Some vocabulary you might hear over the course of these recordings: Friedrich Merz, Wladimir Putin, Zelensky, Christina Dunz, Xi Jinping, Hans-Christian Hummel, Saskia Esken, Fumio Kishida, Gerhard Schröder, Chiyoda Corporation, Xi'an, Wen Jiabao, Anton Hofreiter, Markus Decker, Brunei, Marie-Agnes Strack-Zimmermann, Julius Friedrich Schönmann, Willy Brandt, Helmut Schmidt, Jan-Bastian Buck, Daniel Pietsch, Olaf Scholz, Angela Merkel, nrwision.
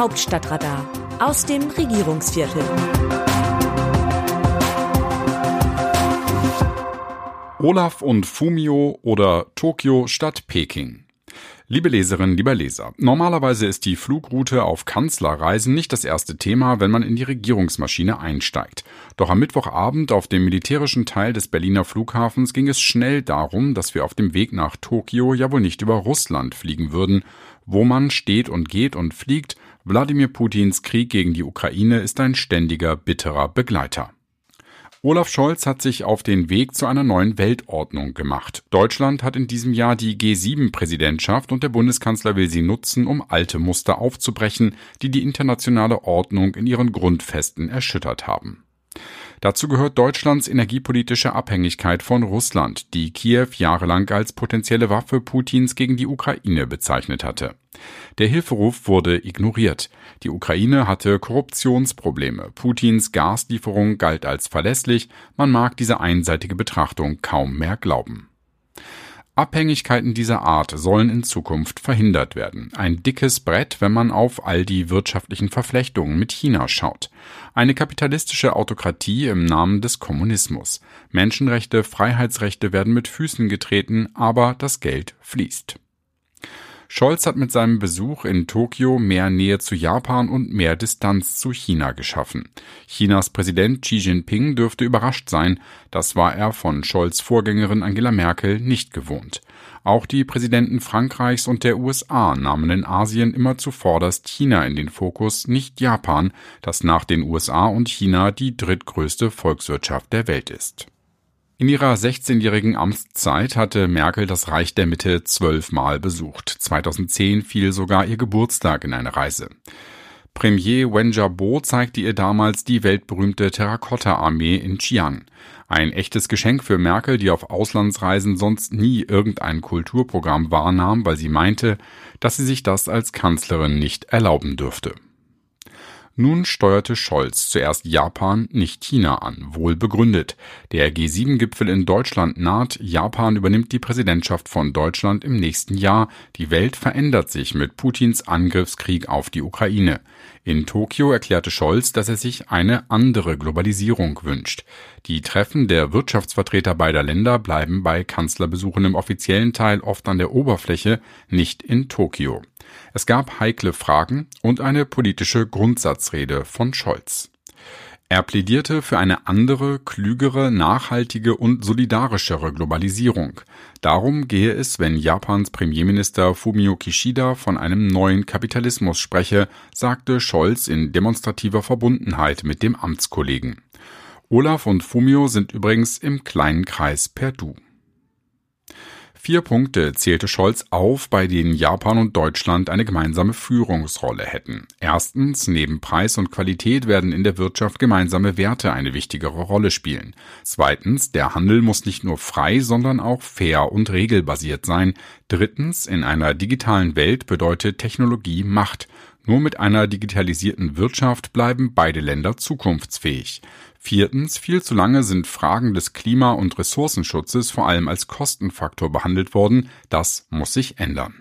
Hauptstadtradar aus dem Regierungsviertel. Olaf und Fumio oder Tokio statt Peking. Liebe Leserinnen, lieber Leser, normalerweise ist die Flugroute auf Kanzlerreisen nicht das erste Thema, wenn man in die Regierungsmaschine einsteigt. Doch am Mittwochabend auf dem militärischen Teil des Berliner Flughafens ging es schnell darum, dass wir auf dem Weg nach Tokio ja wohl nicht über Russland fliegen würden. Wo man steht und geht und fliegt, Wladimir Putins Krieg gegen die Ukraine ist ein ständiger, bitterer Begleiter. Olaf Scholz hat sich auf den Weg zu einer neuen Weltordnung gemacht. Deutschland hat in diesem Jahr die G7-Präsidentschaft und der Bundeskanzler will sie nutzen, um alte Muster aufzubrechen, die die internationale Ordnung in ihren Grundfesten erschüttert haben. Dazu gehört Deutschlands energiepolitische Abhängigkeit von Russland, die Kiew jahrelang als potenzielle Waffe Putins gegen die Ukraine bezeichnet hatte. Der Hilferuf wurde ignoriert. Die Ukraine hatte Korruptionsprobleme. Putins Gaslieferung galt als verlässlich. Man mag diese einseitige Betrachtung kaum mehr glauben. Abhängigkeiten dieser Art sollen in Zukunft verhindert werden. Ein dickes Brett, wenn man auf all die wirtschaftlichen Verflechtungen mit China schaut. Eine kapitalistische Autokratie im Namen des Kommunismus. Menschenrechte, Freiheitsrechte werden mit Füßen getreten, aber das Geld fließt. Scholz hat mit seinem Besuch in Tokio mehr Nähe zu Japan und mehr Distanz zu China geschaffen. Chinas Präsident Xi Jinping dürfte überrascht sein. Das war er von Scholz' Vorgängerin Angela Merkel nicht gewohnt. Auch die Präsidenten Frankreichs und der USA nahmen in Asien immer zuvorderst China in den Fokus, nicht Japan, das nach den USA und China die drittgrößte Volkswirtschaft der Welt ist. In ihrer 16-jährigen Amtszeit hatte Merkel das Reich der Mitte 12-mal besucht. 2010 fiel sogar ihr Geburtstag in eine Reise. Premier Wen Jiabao zeigte ihr damals die weltberühmte Terrakotta-Armee in Xi'an. Ein echtes Geschenk für Merkel, die auf Auslandsreisen sonst nie irgendein Kulturprogramm wahrnahm, weil sie meinte, dass sie sich das als Kanzlerin nicht erlauben dürfte. Nun steuerte Scholz zuerst Japan, nicht China an, wohl begründet. Der G7-Gipfel in Deutschland naht, Japan übernimmt die Präsidentschaft von Deutschland im nächsten Jahr. Die Welt verändert sich mit Putins Angriffskrieg auf die Ukraine. In Tokio erklärte Scholz, dass er sich eine andere Globalisierung wünscht. Die Treffen der Wirtschaftsvertreter beider Länder bleiben bei Kanzlerbesuchen im offiziellen Teil oft an der Oberfläche, nicht in Tokio. Es gab heikle Fragen und eine politische Grundsatzrede von Scholz. Er plädierte für eine andere, klügere, nachhaltige und solidarischere Globalisierung. Darum gehe es, wenn Japans Premierminister Fumio Kishida von einem neuen Kapitalismus spreche, sagte Scholz in demonstrativer Verbundenheit mit dem Amtskollegen. Olaf und Fumio sind übrigens im kleinen Kreis per Du. 4 Punkte zählte Scholz auf, bei denen Japan und Deutschland eine gemeinsame Führungsrolle hätten. Erstens, neben Preis und Qualität werden in der Wirtschaft gemeinsame Werte eine wichtigere Rolle spielen. Zweitens, der Handel muss nicht nur frei, sondern auch fair und regelbasiert sein. Drittens, in einer digitalen Welt bedeutet Technologie Macht. Nur mit einer digitalisierten Wirtschaft bleiben beide Länder zukunftsfähig. Viertens, viel zu lange sind Fragen des Klima- und Ressourcenschutzes vor allem als Kostenfaktor behandelt worden. Das muss sich ändern.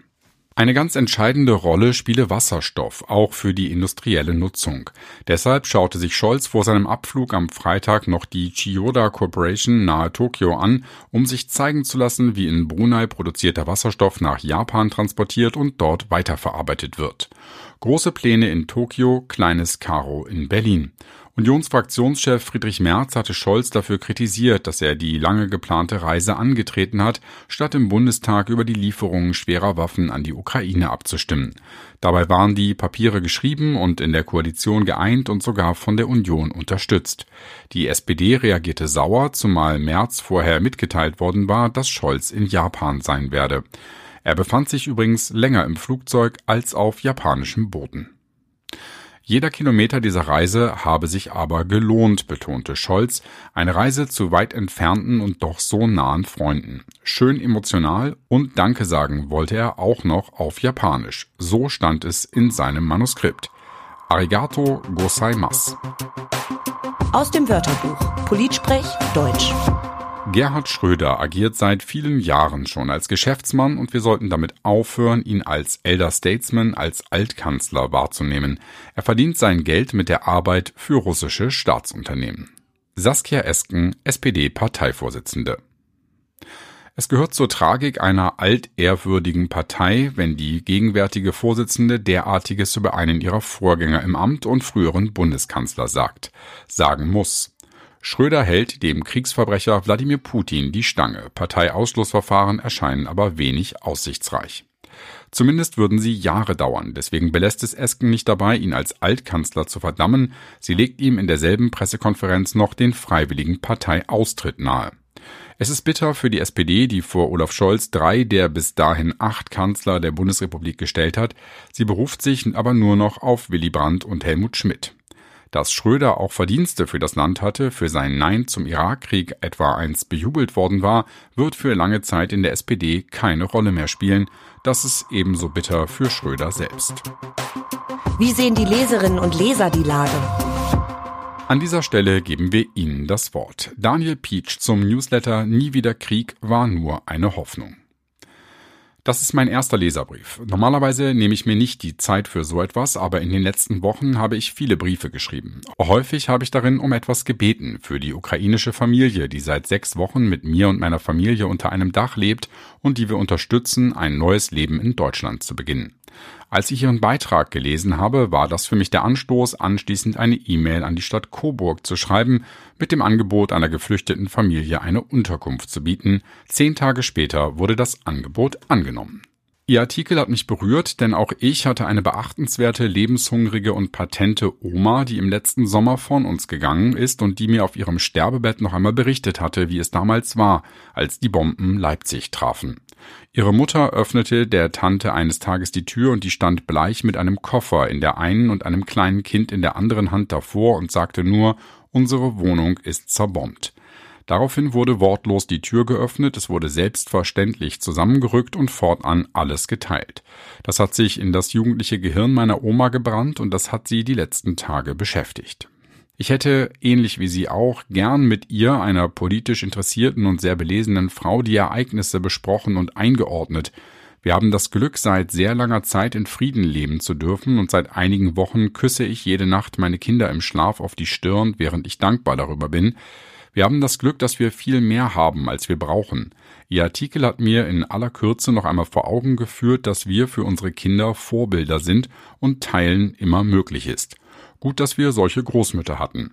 Eine ganz entscheidende Rolle spiele Wasserstoff, auch für die industrielle Nutzung. Deshalb schaute sich Scholz vor seinem Abflug am Freitag noch die Chiyoda Corporation nahe Tokio an, um sich zeigen zu lassen, wie in Brunei produzierter Wasserstoff nach Japan transportiert und dort weiterverarbeitet wird. Große Pläne in Tokio, kleines Karo in Berlin. Unionsfraktionschef Friedrich Merz hatte Scholz dafür kritisiert, dass er die lange geplante Reise angetreten hat, statt im Bundestag über die Lieferungen schwerer Waffen an die Ukraine abzustimmen. Dabei waren die Papiere geschrieben und in der Koalition geeint und sogar von der Union unterstützt. Die SPD reagierte sauer, zumal Merz vorher mitgeteilt worden war, dass Scholz in Japan sein werde. Er befand sich übrigens länger im Flugzeug als auf japanischem Boden. Jeder Kilometer dieser Reise habe sich aber gelohnt, betonte Scholz. Eine Reise zu weit entfernten und doch so nahen Freunden. Schön emotional und Danke sagen wollte er auch noch auf Japanisch. So stand es in seinem Manuskript. Arigato gozaimasu. Aus dem Wörterbuch. Politsprech Deutsch. Gerhard Schröder agiert seit vielen Jahren schon als Geschäftsmann und wir sollten damit aufhören, ihn als Elder Statesman, als Altkanzler wahrzunehmen. Er verdient sein Geld mit der Arbeit für russische Staatsunternehmen. Saskia Esken, SPD-Parteivorsitzende. Es gehört zur Tragik einer altehrwürdigen Partei, wenn die gegenwärtige Vorsitzende derartiges über einen ihrer Vorgänger im Amt und früheren Bundeskanzler sagt, sagen muss. Schröder hält dem Kriegsverbrecher Wladimir Putin die Stange. Parteiausschlussverfahren erscheinen aber wenig aussichtsreich. Zumindest würden sie Jahre dauern. Deswegen belässt es Esken nicht dabei, ihn als Altkanzler zu verdammen. Sie legt ihm in derselben Pressekonferenz noch den freiwilligen Parteiaustritt nahe. Es ist bitter für die SPD, die vor Olaf Scholz 3 der bis dahin 8 Kanzler der Bundesrepublik gestellt hat. Sie beruft sich aber nur noch auf Willy Brandt und Helmut Schmidt. Dass Schröder auch Verdienste für das Land hatte, für sein Nein zum Irakkrieg etwa einst bejubelt worden war, wird für lange Zeit in der SPD keine Rolle mehr spielen. Das ist ebenso bitter für Schröder selbst. Wie sehen die Leserinnen und Leser die Lage? An dieser Stelle geben wir Ihnen das Wort. Daniel Pietsch zum Newsletter Nie wieder Krieg war nur eine Hoffnung. Das ist mein erster Leserbrief. Normalerweise nehme ich mir nicht die Zeit für so etwas, aber in den letzten Wochen habe ich viele Briefe geschrieben. Häufig habe ich darin um etwas gebeten für die ukrainische Familie, die seit 6 Wochen mit mir und meiner Familie unter einem Dach lebt und die wir unterstützen, ein neues Leben in Deutschland zu beginnen. Als ich Ihren Beitrag gelesen habe, war das für mich der Anstoß, anschließend eine E-Mail an die Stadt Coburg zu schreiben, mit dem Angebot einer geflüchteten Familie eine Unterkunft zu bieten. 10 Tage später wurde das Angebot angenommen. Ihr Artikel hat mich berührt, denn auch ich hatte eine beachtenswerte, lebenshungrige und patente Oma, die im letzten Sommer von uns gegangen ist und die mir auf ihrem Sterbebett noch einmal berichtet hatte, wie es damals war, als die Bomben Leipzig trafen. Ihre Mutter öffnete der Tante eines Tages die Tür und die stand bleich mit einem Koffer in der einen und einem kleinen Kind in der anderen Hand davor und sagte nur, unsere Wohnung ist zerbombt. Daraufhin wurde wortlos die Tür geöffnet, es wurde selbstverständlich zusammengerückt und fortan alles geteilt. Das hat sich in das jugendliche Gehirn meiner Oma gebrannt und das hat sie die letzten Tage beschäftigt. Ich hätte, ähnlich wie sie auch, gern mit ihr, einer politisch interessierten und sehr belesenen Frau, die Ereignisse besprochen und eingeordnet. Wir haben das Glück, seit sehr langer Zeit in Frieden leben zu dürfen und seit einigen Wochen küsse ich jede Nacht meine Kinder im Schlaf auf die Stirn, während ich dankbar darüber bin. Wir haben das Glück, dass wir viel mehr haben, als wir brauchen. Ihr Artikel hat mir in aller Kürze noch einmal vor Augen geführt, dass wir für unsere Kinder Vorbilder sind und Teilen immer möglich ist. Gut, dass wir solche Großmütter hatten.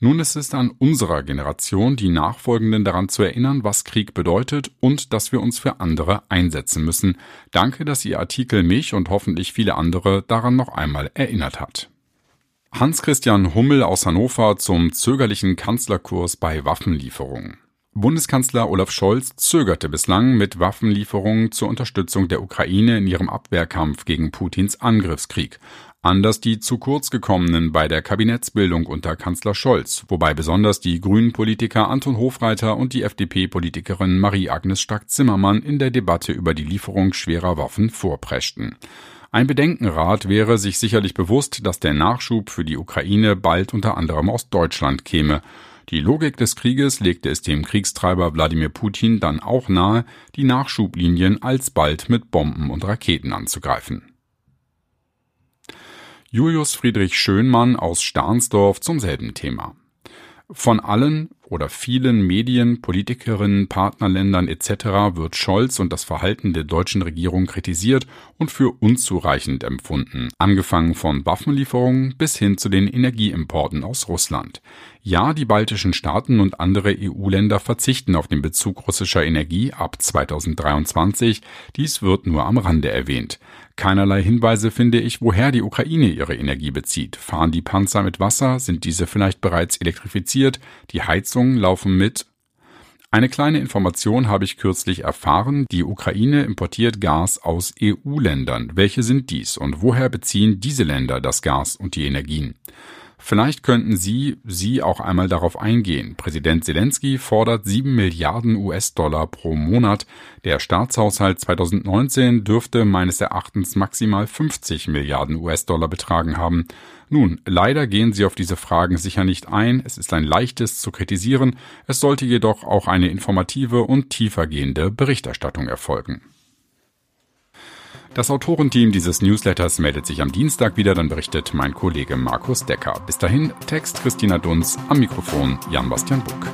Nun ist es an unserer Generation, die Nachfolgenden daran zu erinnern, was Krieg bedeutet und dass wir uns für andere einsetzen müssen. Danke, dass Ihr Artikel mich und hoffentlich viele andere daran noch einmal erinnert hat. Hans-Christian Hummel aus Hannover zum zögerlichen Kanzlerkurs bei Waffenlieferungen. Bundeskanzler Olaf Scholz zögerte bislang mit Waffenlieferungen zur Unterstützung der Ukraine in ihrem Abwehrkampf gegen Putins Angriffskrieg. Anders die zu kurz gekommenen bei der Kabinettsbildung unter Kanzler Scholz, wobei besonders die Grünen-Politiker Anton Hofreiter und die FDP-Politikerin Marie-Agnes Strack-Zimmermann in der Debatte über die Lieferung schwerer Waffen vorpreschten. Ein Bedenkenrat wäre sich sicherlich bewusst, dass der Nachschub für die Ukraine bald unter anderem aus Deutschland käme. Die Logik des Krieges legte es dem Kriegstreiber Wladimir Putin dann auch nahe, die Nachschublinien alsbald mit Bomben und Raketen anzugreifen. Julius Friedrich Schönmann aus Stahnsdorf zum selben Thema. Von allen oder vielen Medien, Politikerinnen, Partnerländern etc. wird Scholz und das Verhalten der deutschen Regierung kritisiert und für unzureichend empfunden, angefangen von Waffenlieferungen bis hin zu den Energieimporten aus Russland. Ja, die baltischen Staaten und andere EU-Länder verzichten auf den Bezug russischer Energie ab 2023, dies wird nur am Rande erwähnt. Keinerlei Hinweise finde ich, woher die Ukraine ihre Energie bezieht. Fahren die Panzer mit Wasser? Sind diese vielleicht bereits elektrifiziert? Die Heizungen laufen mit? Eine kleine Information habe ich kürzlich erfahren. Die Ukraine importiert Gas aus EU-Ländern. Welche sind dies und woher beziehen diese Länder das Gas und die Energien? Vielleicht könnten Sie auch einmal darauf eingehen. Präsident Zelensky fordert 7 Milliarden US-Dollar pro Monat. Der Staatshaushalt 2019 dürfte meines Erachtens maximal 50 Milliarden US-Dollar betragen haben. Nun, leider gehen Sie auf diese Fragen sicher nicht ein. Es ist ein leichtes zu kritisieren. Es sollte jedoch auch eine informative und tiefergehende Berichterstattung erfolgen. Das Autorenteam dieses Newsletters meldet sich am Dienstag wieder, dann berichtet mein Kollege Markus Decker. Bis dahin, Text Christina Dunz, am Mikrofon Jan-Bastian Buck.